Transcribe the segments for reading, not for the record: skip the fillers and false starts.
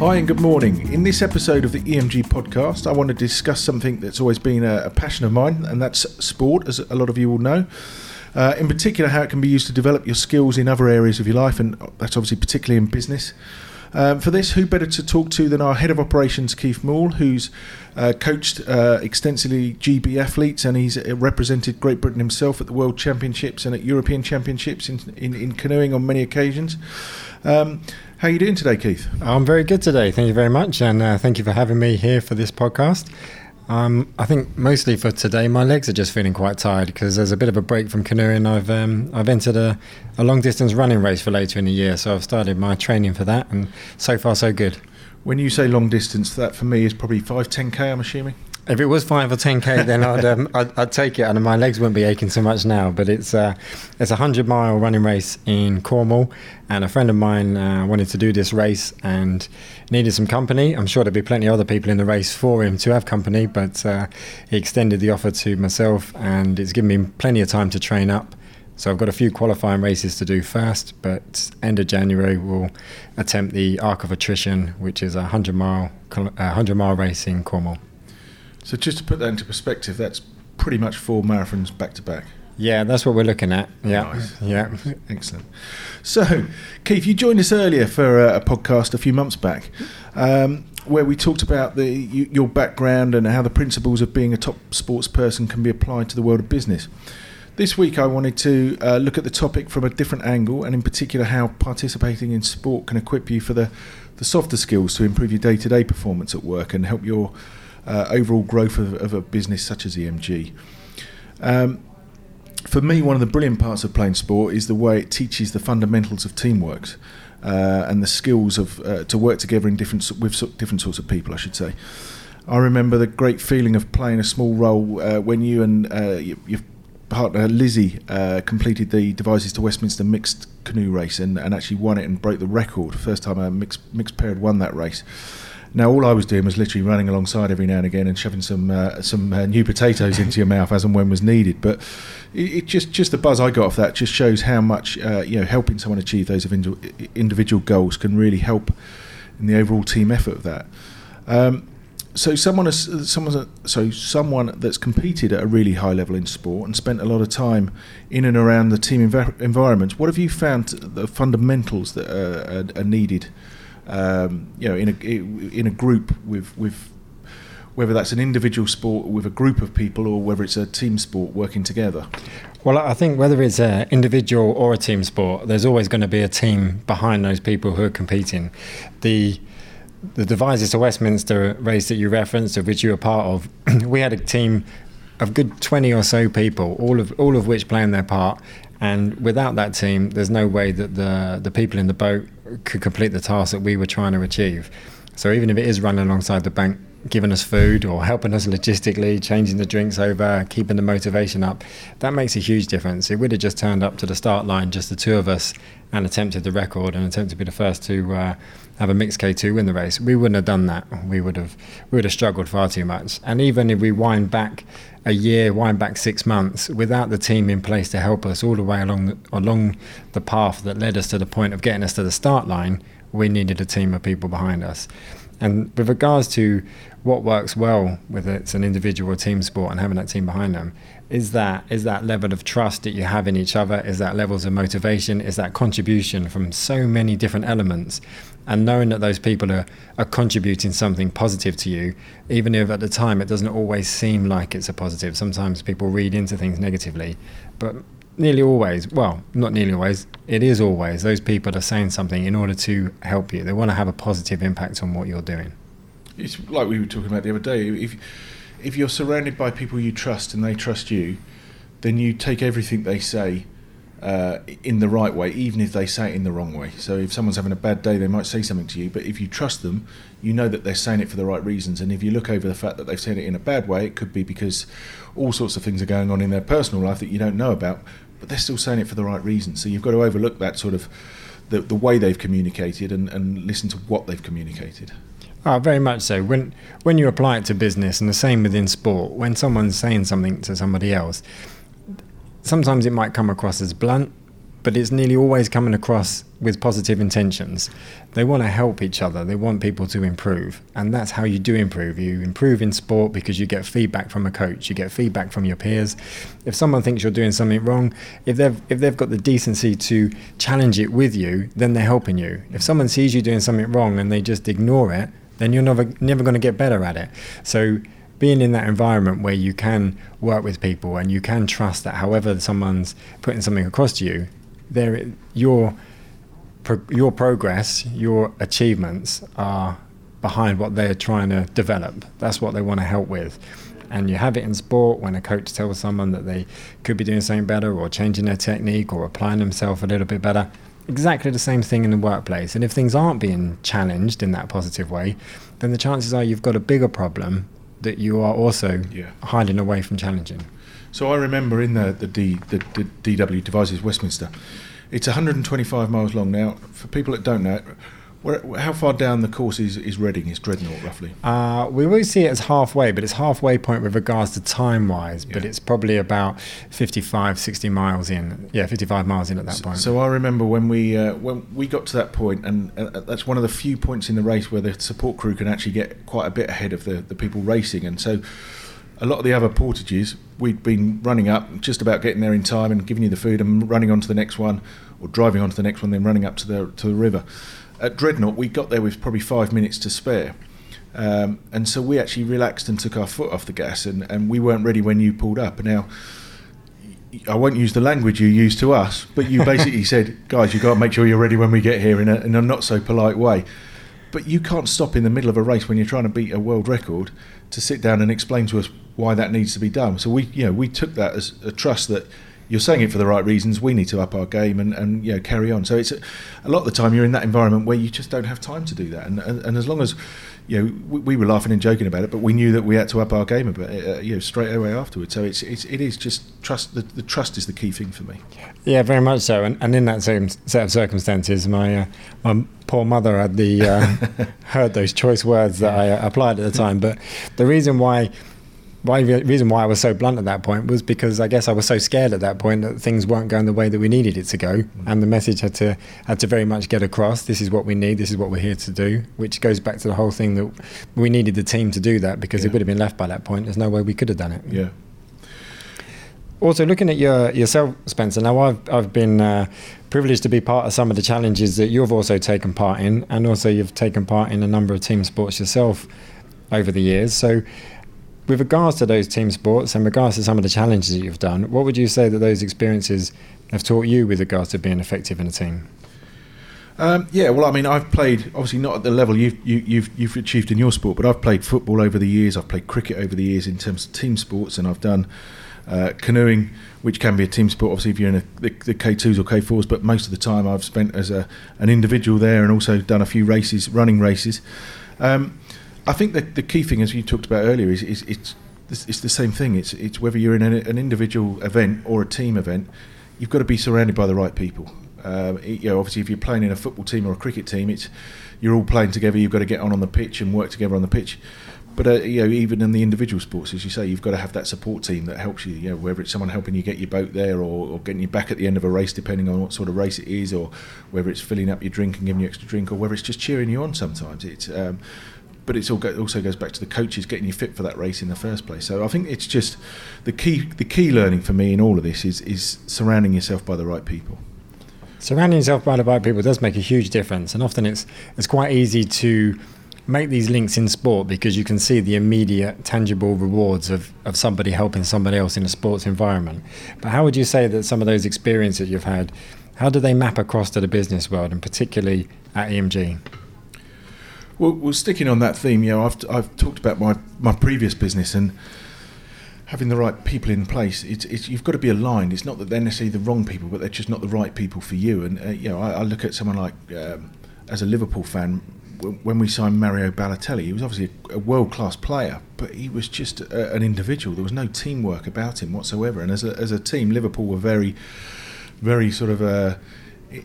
Hi and good morning. In this episode of the EMG podcast, I want to discuss something that's always been a passion of mine, and that's sport, as a lot of you will know. In particular, how it can be used to develop your skills in other areas of your life, and that's obviously particularly in business. For this, who better to talk to than our head of operations, Keith Moule, who's coached extensively GB athletes, and he's represented Great Britain himself at the World Championships and at European Championships in canoeing on many occasions. How are you doing today, Keith? I'm very good today. Thank you very much, and thank you for having me here for this podcast. I think mostly for today, my legs are just feeling quite tired because there's a bit of a break from canoeing. I've entered a long-distance running race for later in the year, so I've started my training for that, and so far so good. When you say long-distance, that for me is probably 5, 10k, I'm assuming? If it was 5 or 10k, then I'd take it, and my legs wouldn't be aching so much now. But it's a 100-mile running race in Cornwall, and a friend of mine wanted to do this race and needed some company. I'm sure there'd be plenty of other people in the race for him to have company, but he extended the offer to myself, and it's given me plenty of time to train up. So I've got a few qualifying races to do first, but end of January we'll attempt the Arc of Attrition, which is a 100-mile race in Cornwall. So just to put that into perspective, that's pretty much 4 marathons back to back. Yeah, that's what we're looking at. Yeah, nice. Yeah, excellent. So, Keith, you joined us earlier for a podcast a few months back, where we talked about your background and how the principles of being a top sports person can be applied to the world of business. This week, I wanted to look at the topic from a different angle, and in particular, how participating in sport can equip you for the softer skills to improve your day-to-day performance at work and help your overall growth of a business such as EMG. For me, one of the brilliant parts of playing sport is the way it teaches the fundamentals of teamwork and the skills of to work together in different sorts of people, I should say. I remember the great feeling of playing a small role when you and your partner Lizzie completed the Devizes to Westminster mixed canoe race and actually won it and broke the record. First time a mixed pair had won that race. Now, all I was doing was literally running alongside every now and again and shoving some new potatoes into your mouth as and when was needed. But it just the buzz I got off that just shows how much helping someone achieve those individual goals can really help in the overall team effort of that. So someone that's competed at a really high level in sport and spent a lot of time in and around the team environment, what have you found the fundamentals that are needed? In a group with whether that's an individual sport with a group of people or whether it's a team sport working together? Well, I think whether it's an individual or a team sport, there's always going to be a team behind those people who are competing. The Devizes to Westminster race that you referenced, of which you were part of, we had a team of good 20 or so people, all of which playing their part. And without that team, there's no way that the people in the boat could complete the task that we were trying to achieve. So even if it is running alongside the bank, giving us food or helping us logistically, changing the drinks over, keeping the motivation up, that makes a huge difference. It would have just turned up to the start line, just the two of us, and attempted the record and attempted to be the first to have a mixed K2 win the race. We wouldn't have done that. We would have struggled far too much. And even if we wind back a year, wind back 6 months, without the team in place to help us all the way along the path that led us to the point of getting us to the start line, we needed a team of people behind us. And with regards to what works well, whether it's an individual or team sport and having that team behind them, is that level of trust that you have in each other, is that levels of motivation, is that contribution from so many different elements, and knowing that those people are contributing something positive to you, even if at the time it doesn't always seem like it's a positive. Sometimes people read into things negatively, but it is always those people are saying something in order to help you. They want to have a positive impact on what you're doing. It's like we were talking about the other day, if you're surrounded by people you trust and they trust you, then you take everything they say in the right way, even if they say it in the wrong way. So if someone's having a bad day, they might say something to you, but if you trust them, you know that they're saying it for the right reasons. And if you look over the fact that they've said it in a bad way, it could be because all sorts of things are going on in their personal life that you don't know about, but they're still saying it for the right reasons. So you've got to overlook that sort of the way they've communicated and listen to what they've communicated. Oh, very much so. When you apply it to business, and the same within sport, when someone's saying something to somebody else, sometimes it might come across as blunt, but it's nearly always coming across with positive intentions. They want to help each other. They want people to improve. And that's how you do improve. You improve in sport because you get feedback from a coach. You get feedback from your peers. If someone thinks you're doing something wrong, if they've got the decency to challenge it with you, then they're helping you. If someone sees you doing something wrong and they just ignore it, then you're never going to get better at it. So being in that environment where you can work with people and you can trust that however someone's putting something across to you, your progress, your achievements are behind what they're trying to develop. That's what they want to help with. And you have it in sport when a coach tells someone that they could be doing something better or changing their technique or applying themselves a little bit better. Exactly the same thing in the workplace. And if things aren't being challenged in that positive way, then the chances are you've got a bigger problem that you are also hiding away from challenging. So I remember in the DW, Devizes Westminster, it's 125 miles long now. For people that don't know it, how far down the course is Reading, is Dreadnought, roughly? We always see it as halfway, but it's halfway point with regards to time-wise, but it's probably about 55 miles in at that point. So I remember when we got to that point, and that's one of the few points in the race where the support crew can actually get quite a bit ahead of the people racing, and so a lot of the other portages, we'd been running up, just about getting there in time and giving you the food and running on to the next one, or driving on to the next one, then running up to the river. At Dreadnought, we got there with probably 5 minutes to spare. And so we actually relaxed and took our foot off the gas, and we weren't ready when you pulled up. Now, I won't use the language you used to us, but you basically said, guys, you've got to make sure you're ready when we get here, in a not-so-polite way. But you can't stop in the middle of a race when you're trying to beat a world record to sit down and explain to us why that needs to be done. So we took that as a trust that you're saying it for the right reasons. We need to up our game and carry on. So it's a lot of the time you're in that environment where you just don't have time to do that. And as long as we were laughing and joking about it, but we knew that we had to up our game about it, straight away afterwards. So it is just trust. The trust is the key thing for me. Yeah, very much so. And in that same set of circumstances, my poor mother had heard those choice words that I applied at the time. But the reason why I was so blunt at that point was because I guess I was so scared at that point that things weren't going the way that we needed it to go, and the message had to very much get across. This is what we need. This is what we're here to do. Which goes back to the whole thing that we needed the team to do that, because it would have been left by that point. There's no way we could have done it. Yeah. Also, looking at yourself, Spencer. Now, I've been privileged to be part of some of the challenges that you've also taken part in, and also you've taken part in a number of team sports yourself over the years. So, with regards to those team sports and regards to some of the challenges that you've done, what would you say that those experiences have taught you with regards to being effective in a team? I've played, obviously not at the level you've achieved in your sport, but I've played football over the years, I've played cricket over the years in terms of team sports, and I've done canoeing, which can be a team sport, obviously if you're in the K2s or K4s, but most of the time I've spent as an individual there, and also done a few races, running races. I think that the key thing, as you talked about earlier, is it's the same thing. It's whether you're in an individual event or a team event, you've got to be surrounded by the right people. Obviously, if you're playing in a football team or a cricket team, you're all playing together. You've got to get on the pitch and work together on the pitch. But even in the individual sports, as you say, you've got to have that support team that helps you. You know, whether it's someone helping you get your boat there, or getting you back at the end of a race, depending on what sort of race it is, or whether it's filling up your drink and giving you extra drink, or whether it's just cheering you on sometimes. But it also goes back to the coaches getting you fit for that race in the first place. So I think it's just the key learning for me in all of this is surrounding yourself by the right people. Surrounding yourself by the right people does make a huge difference, and often it's quite easy to make these links in sport because you can see the immediate, tangible rewards of somebody helping somebody else in a sports environment. But how would you say that some of those experiences you've had, how do they map across to the business world, and particularly at EMG? Well, sticking on that theme, I've talked about my previous business and having the right people in place. It's you've got to be aligned. It's not that they're necessarily the wrong people, but they're just not the right people for you. And I look at someone like, as a Liverpool fan, when we signed Mario Balotelli, he was obviously a world-class player, but he was just an individual. There was no teamwork about him whatsoever. And as a team, Liverpool were very, very sort of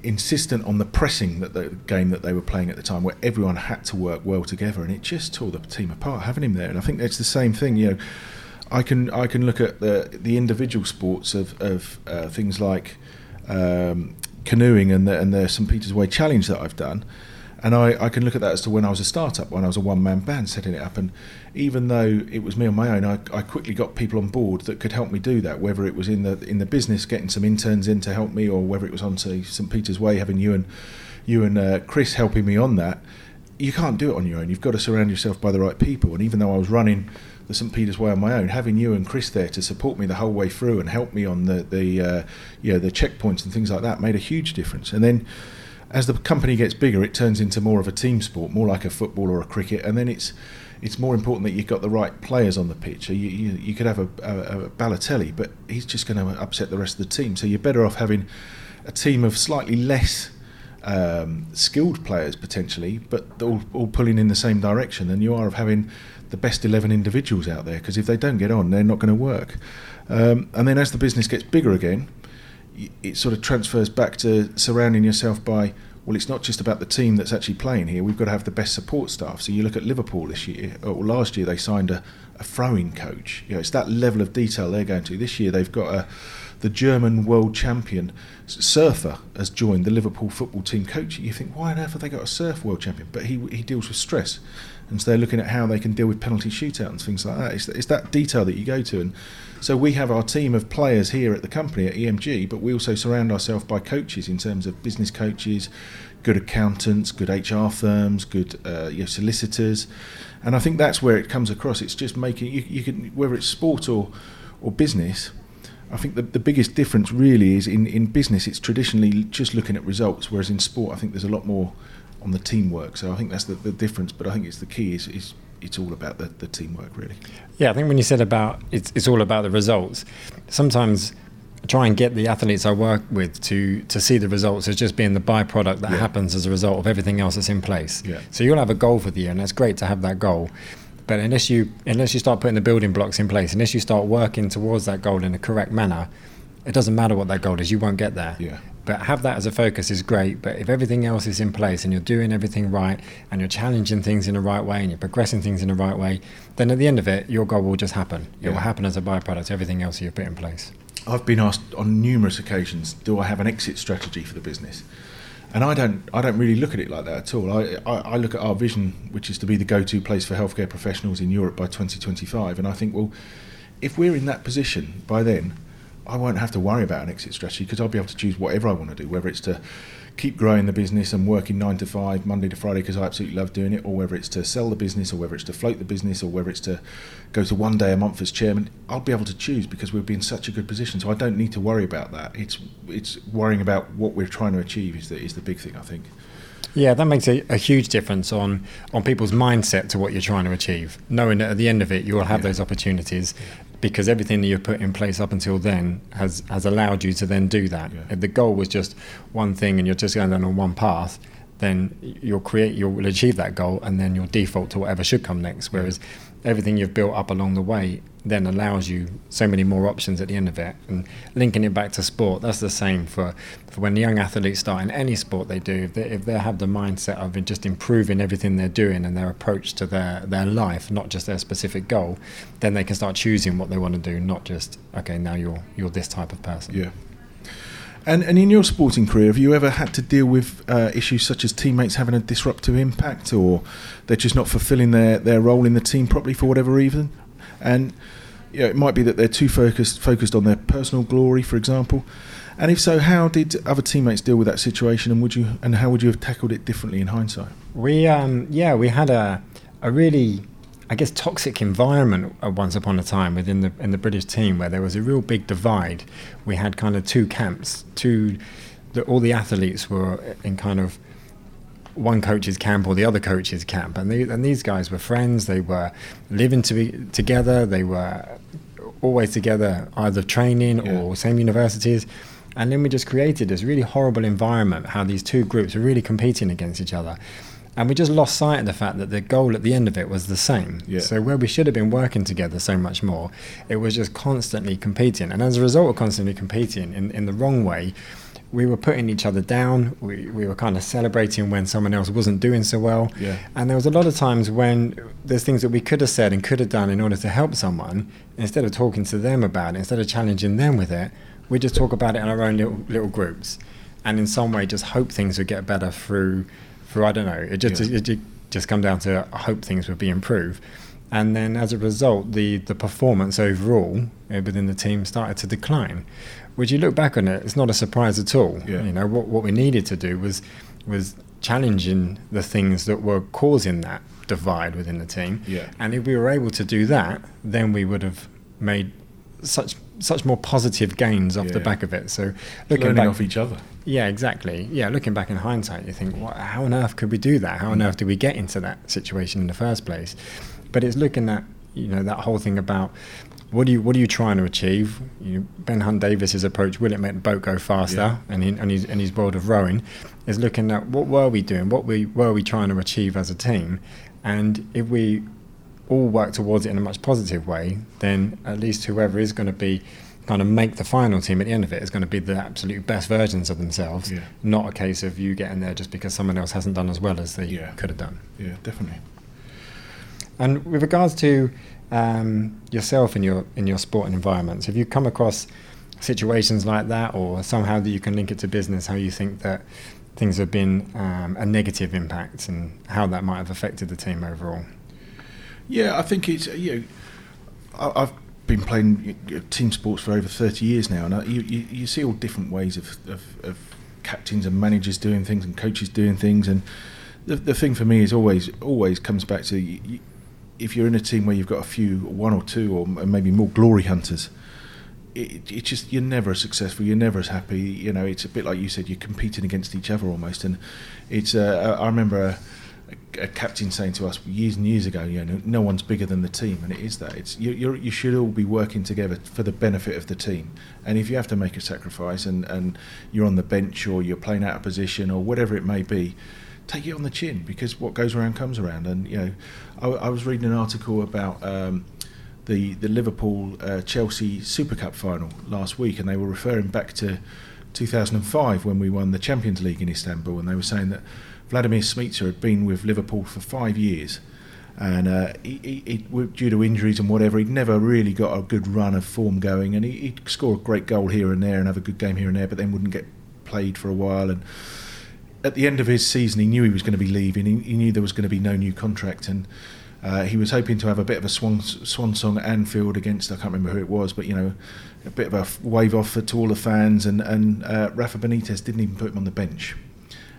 insistent on the pressing that the game that they were playing at the time, where everyone had to work well together, and it just tore the team apart having him there. And I think that's the same thing. I can look at the individual sports of things like canoeing and the St. Peter's Way challenge that I've done. And I can look at that as to when I was a startup, when I was a one-man band setting it up. And even though it was me on my own, I quickly got people on board that could help me do that, whether it was in the business, getting some interns in to help me, or whether it was on, say, St. Peter's Way, having you and Chris helping me on that. You can't do it on your own. You've got to surround yourself by the right people. And even though I was running the St. Peter's Way on my own, having you and Chris there to support me the whole way through and help me on the checkpoints and things like that made a huge difference. And then, as the company gets bigger, it turns into more of a team sport, more like a football or a cricket, and then it's more important that you've got the right players on the pitch. You could have a Balotelli, but he's just going to upset the rest of the team. So you're better off having a team of slightly less skilled players potentially, but all pulling in the same direction, than you are of having the best 11 individuals out there, because if they don't get on, they're not going to work. And then as the business gets bigger again, it sort of transfers back to surrounding yourself by, well, it's not just about the team that's actually playing here. We've got to have the best support staff. So you look at Liverpool this year, or last year they signed a throwing coach. You know, it's that level of detail they're going to. This year they've got the German world champion surfer has joined the Liverpool football team coach. You think, why on earth have they got a surf world champion? But he deals with stress. And so they're looking at how they can deal with penalty shootout and things like that. It's that detail that you go to. And so we have our team of players here at the company at EMG, but we also surround ourselves by coaches in terms of business coaches, good accountants, good HR firms, good solicitors. And I think that's where it comes across. It's just making, you can, whether it's sport or business, I think the biggest difference really is in business, it's traditionally just looking at results, whereas in sport, I think there's a lot more on the teamwork. So I think that's the difference, but I think it's the key is it's all about the teamwork really. Yeah, I think when you said about it's all about the results, sometimes I try and get the athletes I work with to see the results as just being the byproduct that happens as a result of everything else that's in place. Yeah. So you'll have a goal for the year, and that's great to have that goal. But unless you start putting the building blocks in place, unless you start working towards that goal in a correct manner, it doesn't matter what that goal is, you won't get there. Yeah. But have that as a focus is great, but if everything else is in place and you're doing everything right and you're challenging things in the right way and you're progressing things in the right way, then at the end of it, your goal will just happen. It will happen as a byproduct to everything else that you've put in place. I've been asked on numerous occasions, do I have an exit strategy for the business? And I don't really look at it like that at all. I look at our vision, which is to be the go-to place for healthcare professionals in Europe by 2025. And I think, well, if we're in that position by then, I won't have to worry about an exit strategy because I'll be able to choose whatever I want to do, whether it's to keep growing the business and working 9 to 5, Monday to Friday, because I absolutely love doing it, or whether it's to sell the business, or whether it's to float the business, or whether it's to go to one day a month as chairman. I'll be able to choose because we'll be in such a good position. So I don't need to worry about that. It's worrying about what we're trying to achieve is the big thing, I think. Yeah, that makes a huge difference on people's mindset to what you're trying to achieve, knowing that at the end of it, you will have those opportunities. Because everything that you've put in place up until then has allowed you to then do that. Yeah. If the goal was just one thing and you're just going down on one path, then you'll achieve that goal and then you'll default to whatever should come next. Whereas everything you've built up along the way then allows you so many more options at the end of it. And linking it back to sport, that's the same for when the young athletes start in any sport they do. If they have the mindset of just improving everything they're doing and their approach to their life, not just their specific goal, then they can start choosing what they want to do, not just, okay, now you're this type of person. Yeah. And in your sporting career, have you ever had to deal with issues such as teammates having a disruptive impact, or they're just not fulfilling their role in the team properly for whatever reason? And you know, it might be that they're too focused on their personal glory, for example. And if so, how did other teammates deal with that situation, and how would you have tackled it differently in hindsight? We had a really, I guess, toxic environment once upon a time within the British team, where there was a real big divide. We had kind of two camps. All the athletes were in kind of one coach's camp or the other coach's camp, and these guys were friends. They were living together. They were always together, either training or same universities. And then we just created this really horrible environment, how these two groups were really competing against each other. And we just lost sight of the fact that the goal at the end of it was the same. Yeah. So where we should have been working together so much more, it was just constantly competing. And as a result of constantly competing in the wrong way, we were putting each other down. We were kind of celebrating when someone else wasn't doing so well. Yeah. And there was a lot of times when there's things that we could have said and could have done in order to help someone. Instead of talking to them about it, instead of challenging them with it, we just talk about it in our own little groups. and in some way just hope things would get better through I don't know, it just come down to hope things would be improved. And then as a result, the performance overall within the team started to decline, which you look back on it, it's not a surprise at all. Yeah. You know, what we needed to do was challenging the things that were causing that divide within the team. Yeah. And if we were able to do that, then we would have made such more positive gains off the back of it. So learning off each other. Yeah, exactly. Yeah, looking back in hindsight, you think, well, how on earth could we do that? How on earth did we get into that situation in the first place? But it's looking at, you know, that whole thing about what are you trying to achieve? Ben Hunt Davis's approach, will it make the boat go faster? Yeah. And his world of rowing is looking at what were we doing? What were we trying to achieve as a team? And if we all work towards it in a much positive way, then at least whoever is going to be kind of make the final team at the end of it is going to be the absolute best versions of themselves. Yeah. Not a case of you getting there just because someone else hasn't done as well as they could have done. Yeah, definitely. And with regards to yourself in your sporting environments, have you come across situations like that, or somehow that you can link it to business, how you think that things have been a negative impact and how that might have affected the team overall? Yeah, I think it's, I've been playing team sports for over 30 years now, and you see all different ways of captains and managers doing things and coaches doing things, and the thing for me is always comes back to if you're in a team where you've got one or two or maybe more glory hunters, it's just you're never as successful, you're never as happy. You know, it's a bit like you said, you're competing against each other almost, and it's I remember a captain saying to us years and years ago, you know, no one's bigger than the team, and it is that. It's you should all be working together for the benefit of the team. And if you have to make a sacrifice and you're on the bench or you're playing out of position or whatever it may be, take it on the chin, because what goes around comes around. And you know, I was reading an article about the Liverpool Chelsea Super Cup final last week, and they were referring back to 2005 when we won the Champions League in Istanbul, and they were saying that Vladimír Šmicer had been with Liverpool for 5 years, and he due to injuries and whatever, he'd never really got a good run of form going, and he'd score a great goal here and there and have a good game here and there, but then wouldn't get played for a while. And at the end of his season, he knew he was going to be leaving. He knew there was going to be no new contract, and he was hoping to have a bit of a swan song at Anfield against, I can't remember who it was, but you know, a bit of a wave off to all the fans. And Rafa Benitez didn't even put him on the bench,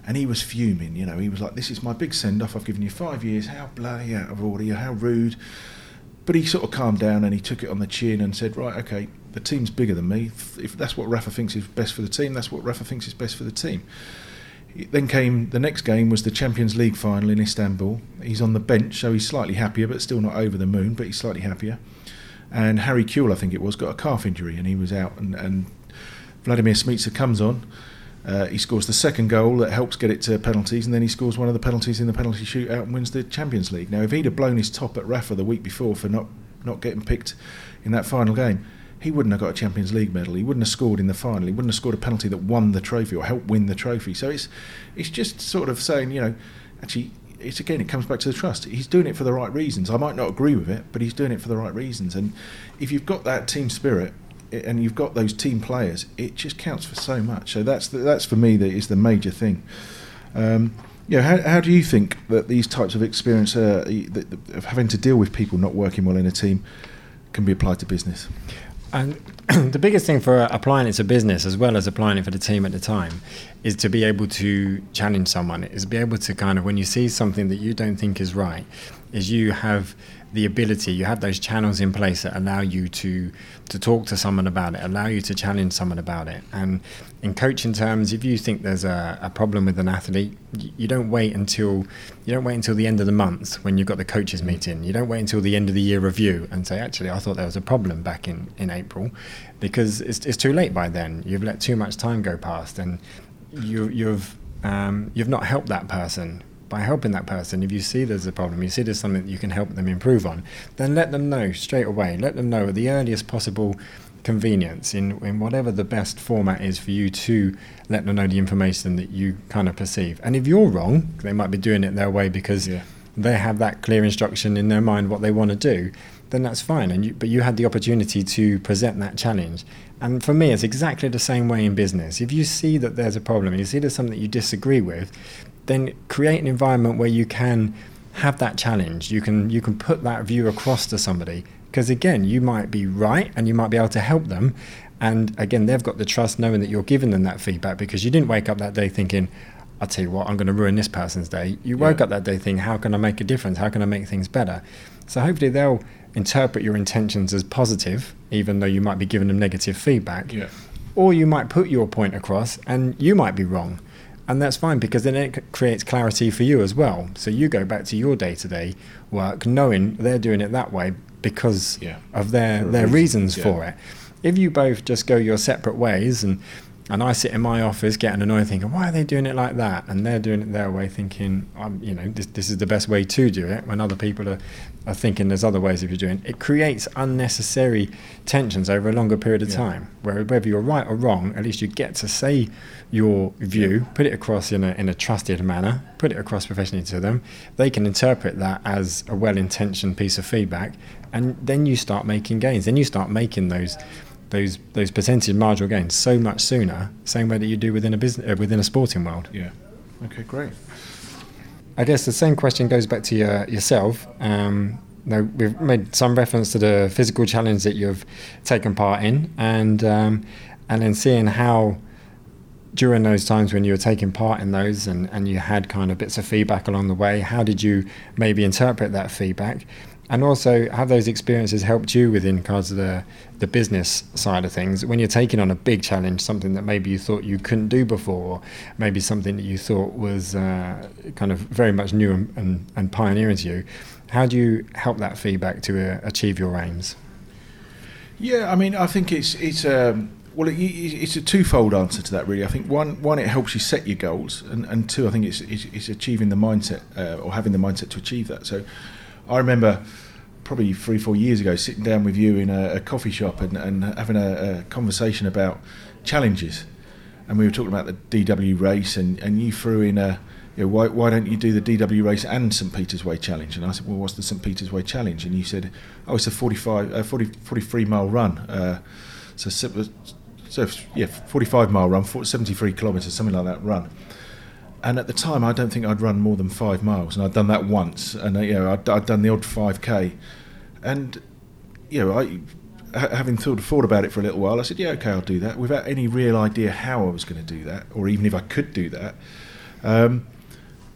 and he was fuming. You know, he was like, "This is my big send off. I've given you 5 years. How bloody out of order! How rude!" But he sort of calmed down and he took it on the chin and said, "Right, okay, the team's bigger than me. If that's what Rafa thinks is best for the team, that's what Rafa thinks is best for the team." Then came the next game, was the Champions League final in Istanbul. He's on the bench, so he's slightly happier, but still not over the moon, but he's slightly happier. And Harry Kewell, I think it was, got a calf injury and he was out. And Vladimír Šmicer comes on. He scores the second goal that helps get it to penalties, and then he scores one of the penalties in the penalty shootout and wins the Champions League. Now, if he'd have blown his top at Rafa the week before for not getting picked in that final game, he wouldn't have got a Champions League medal, he wouldn't have scored in the final, he wouldn't have scored a penalty that won the trophy or helped win the trophy. So it's just sort of saying, you know, actually, it's again, it comes back to the trust. He's doing it for the right reasons. I might not agree with it, but he's doing it for the right reasons. And if you've got that team spirit and you've got those team players, it just counts for so much. So that's for me, that is the major thing. You know, how do you think that these types of experience of having to deal with people not working well in a team can be applied to business? And the biggest thing for applying it to business as well as applying it for the team at the time is to be able to challenge someone, is be able to kind of, when you see something that you don't think is right, is you have the ability, you have those channels in place that allow you to talk to someone about it, allow you to challenge someone about it. And in coaching terms, if you think there's a problem with an athlete, you don't wait until the end of the month when you've got the coaches meeting. You don't wait until the end of the year review and say, actually, I thought there was a problem back in April, because it's too late by then. You've let too much time go past, and you've not helped that person. By helping that person, if you see there's a problem, you see there's something that you can help them improve on, then let them know straight away. Let them know at the earliest possible convenience in whatever the best format is for you to let them know the information that you kind of perceive. And if you're wrong, they might be doing it their way because they have that clear instruction in their mind what they want to do, then that's fine. And you, but you had the opportunity to present that challenge. And for me, it's exactly the same way in business. If you see that there's a problem, you see there's something that you disagree with, then create an environment where you can have that challenge. You can put that view across to somebody, because again, you might be right and you might be able to help them. And again, they've got the trust knowing that you're giving them that feedback, because you didn't wake up that day thinking, I'll tell you what, I'm going to ruin this person's day. You woke up that day thinking, how can I make a difference? How can I make things better? So hopefully they'll interpret your intentions as positive, even though you might be giving them negative feedback. Yeah. Or you might put your point across and you might be wrong. And that's fine, because then it creates clarity for you as well. So you go back to your day-to-day work knowing they're doing it that way because of their reasons for it. If you both just go your separate ways, and I sit in my office getting annoyed thinking, why are they doing it like that? And they're doing it their way thinking, this is the best way to do it, when other people are thinking there's other ways of doing it. It creates unnecessary tensions over a longer period of time, where whether you're right or wrong, at least you get to say your view, put it across in a trusted manner, put it across professionally to them. They can interpret that as a well-intentioned piece of feedback. And then you start making gains. Then you start making those percentage marginal gains so much sooner, same way that you do within a business, within a sporting world. Yeah. Okay, great. I guess the same question goes back to yourself. Now we've made some reference to the physical challenge that you've taken part in, and then seeing how during those times when you were taking part in those, and you had kind of bits of feedback along the way, how did you maybe interpret that feedback? And also, have those experiences helped you within regards to the business side of things? When you're taking on a big challenge, something that maybe you thought you couldn't do before, or maybe something that you thought was kind of very much new and pioneering to you, how do you help that feedback to achieve your aims? Yeah, I mean, I think it's a twofold answer to that, really. I think one, it helps you set your goals, and two, I think it's achieving the mindset or having the mindset to achieve that. So I remember probably 3-4 years ago sitting down with you in a coffee shop and having a conversation about challenges, and we were talking about the DW race, and you threw in why don't you do the DW race and St. Peter's Way challenge? And I said, well, what's the St. Peter's Way challenge? And you said, oh, it's a 43 mile run, so 45 mile run, 73 kilometres, something like that run. And at the time, I don't think I'd run more than 5 miles, and I'd done that once, and I'd done the odd 5k, and having thought about it for a little while, I said, okay, I'll do that, without any real idea how I was going to do that, or even if I could do that.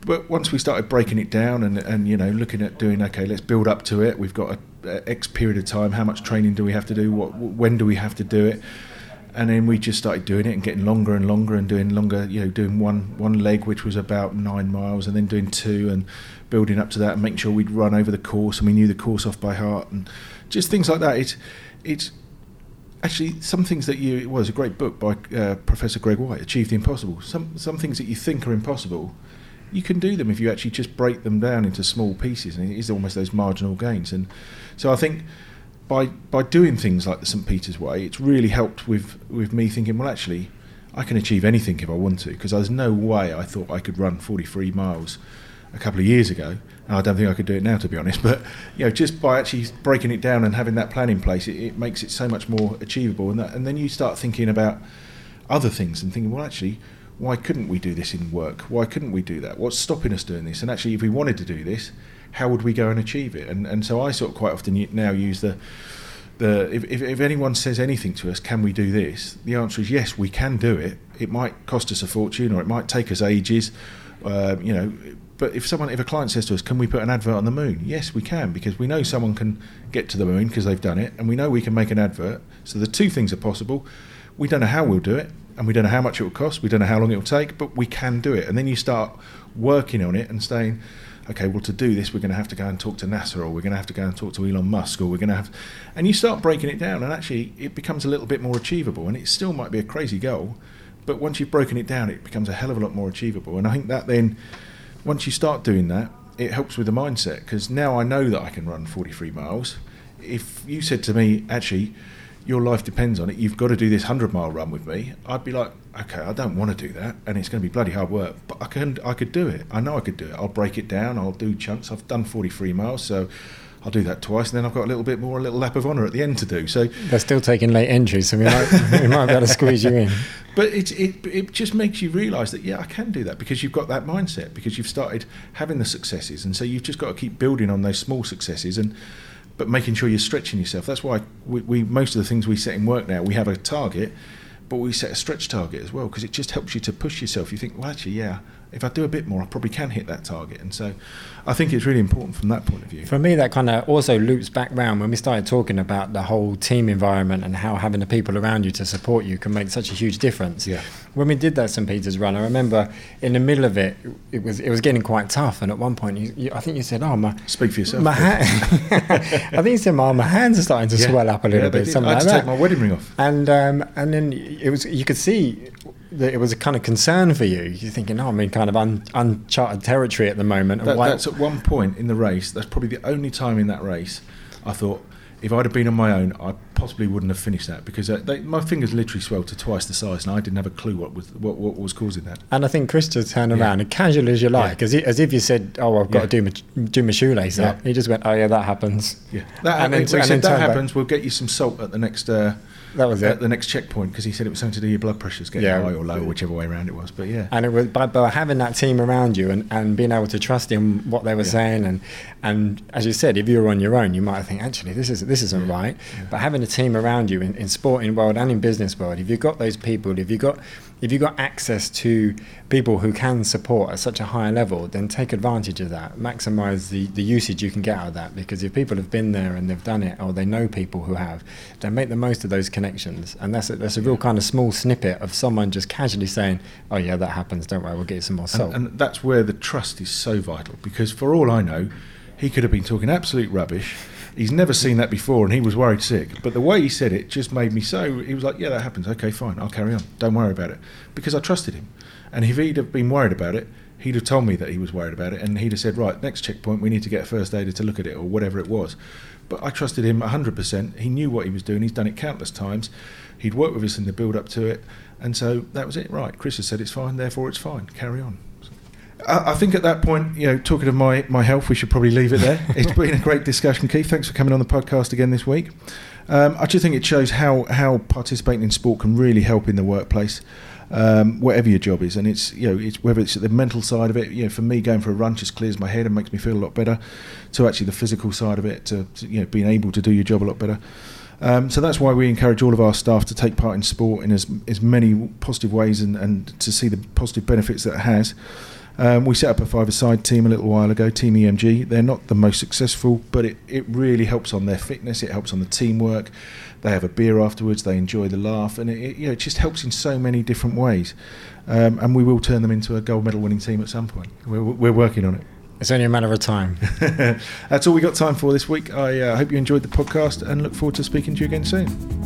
But once we started breaking it down, and looking at doing, okay, let's build up to it. We've got a X period of time. How much training do we have to do? When do we have to do it? And then we just started doing it and getting longer and longer and doing longer, doing one leg, which was about 9 miles, and then doing two and building up to that and making sure we'd run over the course, and we knew the course off by heart and just things like that. It's actually some things that it was a great book by Professor Greg White, Achieve the Impossible. Some things that you think are impossible, you can do them if you actually just break them down into small pieces, and it is almost those marginal gains. And so I think by doing things like the St. Peter's Way, it's really helped with me thinking, well, actually, I can achieve anything if I want to, because there's no way I thought I could run 43 miles a couple of years ago, and I don't think I could do it now, to be honest. But just by actually breaking it down and having that plan in place, it makes it so much more achievable. And then you start thinking about other things and thinking, well, actually, why couldn't we do this in work? Why couldn't we do that? What's stopping us doing this? And actually, if we wanted to do this, how would we go and achieve it? And so I sort of quite often now use the if anyone says anything to us, can we do this? The answer is yes, we can do it. It might cost us a fortune, or it might take us ages, But if a client says to us, can we put an advert on the moon? Yes, we can, because we know someone can get to the moon because they've done it, and we know we can make an advert. So the two things are possible. We don't know how we'll do it, and we don't know how much it will cost. We don't know how long it will take, but we can do it. And then you start working on it and saying, okay, well, to do this, we're going to have to go and talk to NASA, or we're going to have to go and talk to Elon Musk, or we're going to have... And you start breaking it down, and actually it becomes a little bit more achievable, and it still might be a crazy goal, but once you've broken it down, it becomes a hell of a lot more achievable. And I think that then, once you start doing that, it helps with the mindset, because now I know that I can run 43 miles. If you said to me, actually, your life depends on it, you've got to do this 100-mile run with me, I'd be like, okay, I don't want to do that, and it's going to be bloody hard work, but I could do it. I know I could do it. I'll break it down. I'll do chunks. I've done 43 miles, so I'll do that twice, and then I've got a little bit more, a little lap of honour at the end to do. So they're still taking late entries, so we might be able to squeeze you in. But it just makes you realise that, yeah, I can do that, because you've got that mindset, because you've started having the successes, and so you've just got to keep building on those small successes, but making sure you're stretching yourself. That's why we most of the things we set in work now, we have a target, but we set a stretch target as well, because it just helps you to push yourself. You think, well, actually, yeah, if I do a bit more, I probably can hit that target. And so I think it's really important from that point of view. For me, that kind of also loops back round when we started talking about the whole team environment and how having the people around you to support you can make such a huge difference. Yeah. When we did that St. Peter's run, I remember in the middle of it, it was getting quite tough. And at one point, I think you said, oh, my... Speak for yourself. I think you said, my hands are starting to swell up a little bit. Something I had like to take my wedding ring off. And then it was, you could see... that it was a kind of concern for you. You're thinking, oh, I'm in kind of uncharted territory at the moment. That's at one point in the race, that's probably the only time in that race I thought, if I'd have been on my own, I possibly wouldn't have finished that, because my fingers literally swelled to twice the size, and I didn't have a clue what was causing that. And I think Chris just turned around, as casual as you like, as if you said, oh, I've got to do my shoelace up. He just went, oh, yeah, that happens. Yeah, that happens. We'll get you some salt at the next... At the next checkpoint, because he said it was something to do with your blood pressures getting high or low, whichever way around it was. But yeah, and it was by having that team around you and being able to trust in what they were saying, and as you said, if you were on your own, you might think, actually this isn't right. Yeah. But having a team around you in sporting world and in business world, if you've got those people, if you've got access to people who can support at such a high level, then take advantage of that. Maximise the usage you can get out of that, because if people have been there and they've done it, or they know people who have, then make the most of those connections. And that's a real kind of small snippet of someone just casually saying, oh yeah, that happens, don't worry, we'll get you some more salt. And that's where the trust is so vital, because for all I know, he could have been talking absolute rubbish. He's never seen that before, and he was worried sick. But the way he said it just made me so... He was like, yeah, that happens. Okay, fine, I'll carry on. Don't worry about it. Because I trusted him. And if he'd have been worried about it, he'd have told me that he was worried about it, and he'd have said, right, next checkpoint, we need to get a first aider to look at it, or whatever it was. But I trusted him 100%. He knew what he was doing. He's done it countless times. He'd worked with us in the build-up to it. And so that was it. Right, Chris has said it's fine, therefore it's fine. Carry on. I think at that point, talking of my health, we should probably leave it there. It's been a great discussion, Keith. Thanks for coming on the podcast again this week. I just think it shows how participating in sport can really help in the workplace, whatever your job is. And it's whether it's the mental side of it. For me, going for a run just clears my head and makes me feel a lot better. To actually the physical side of it, to being able to do your job a lot better. So that's why we encourage all of our staff to take part in sport in as many positive ways and to see the positive benefits that it has. We set up a five-a-side team a little while ago, Team EMG. They're not the most successful, but it really helps on their fitness. It helps on the teamwork. They have a beer afterwards. They enjoy the laugh. And it just helps in so many different ways. And we will turn them into a gold medal winning team at some point. We're working on it. It's only a matter of time. That's all we got time for this week. I hope you enjoyed the podcast and look forward to speaking to you again soon.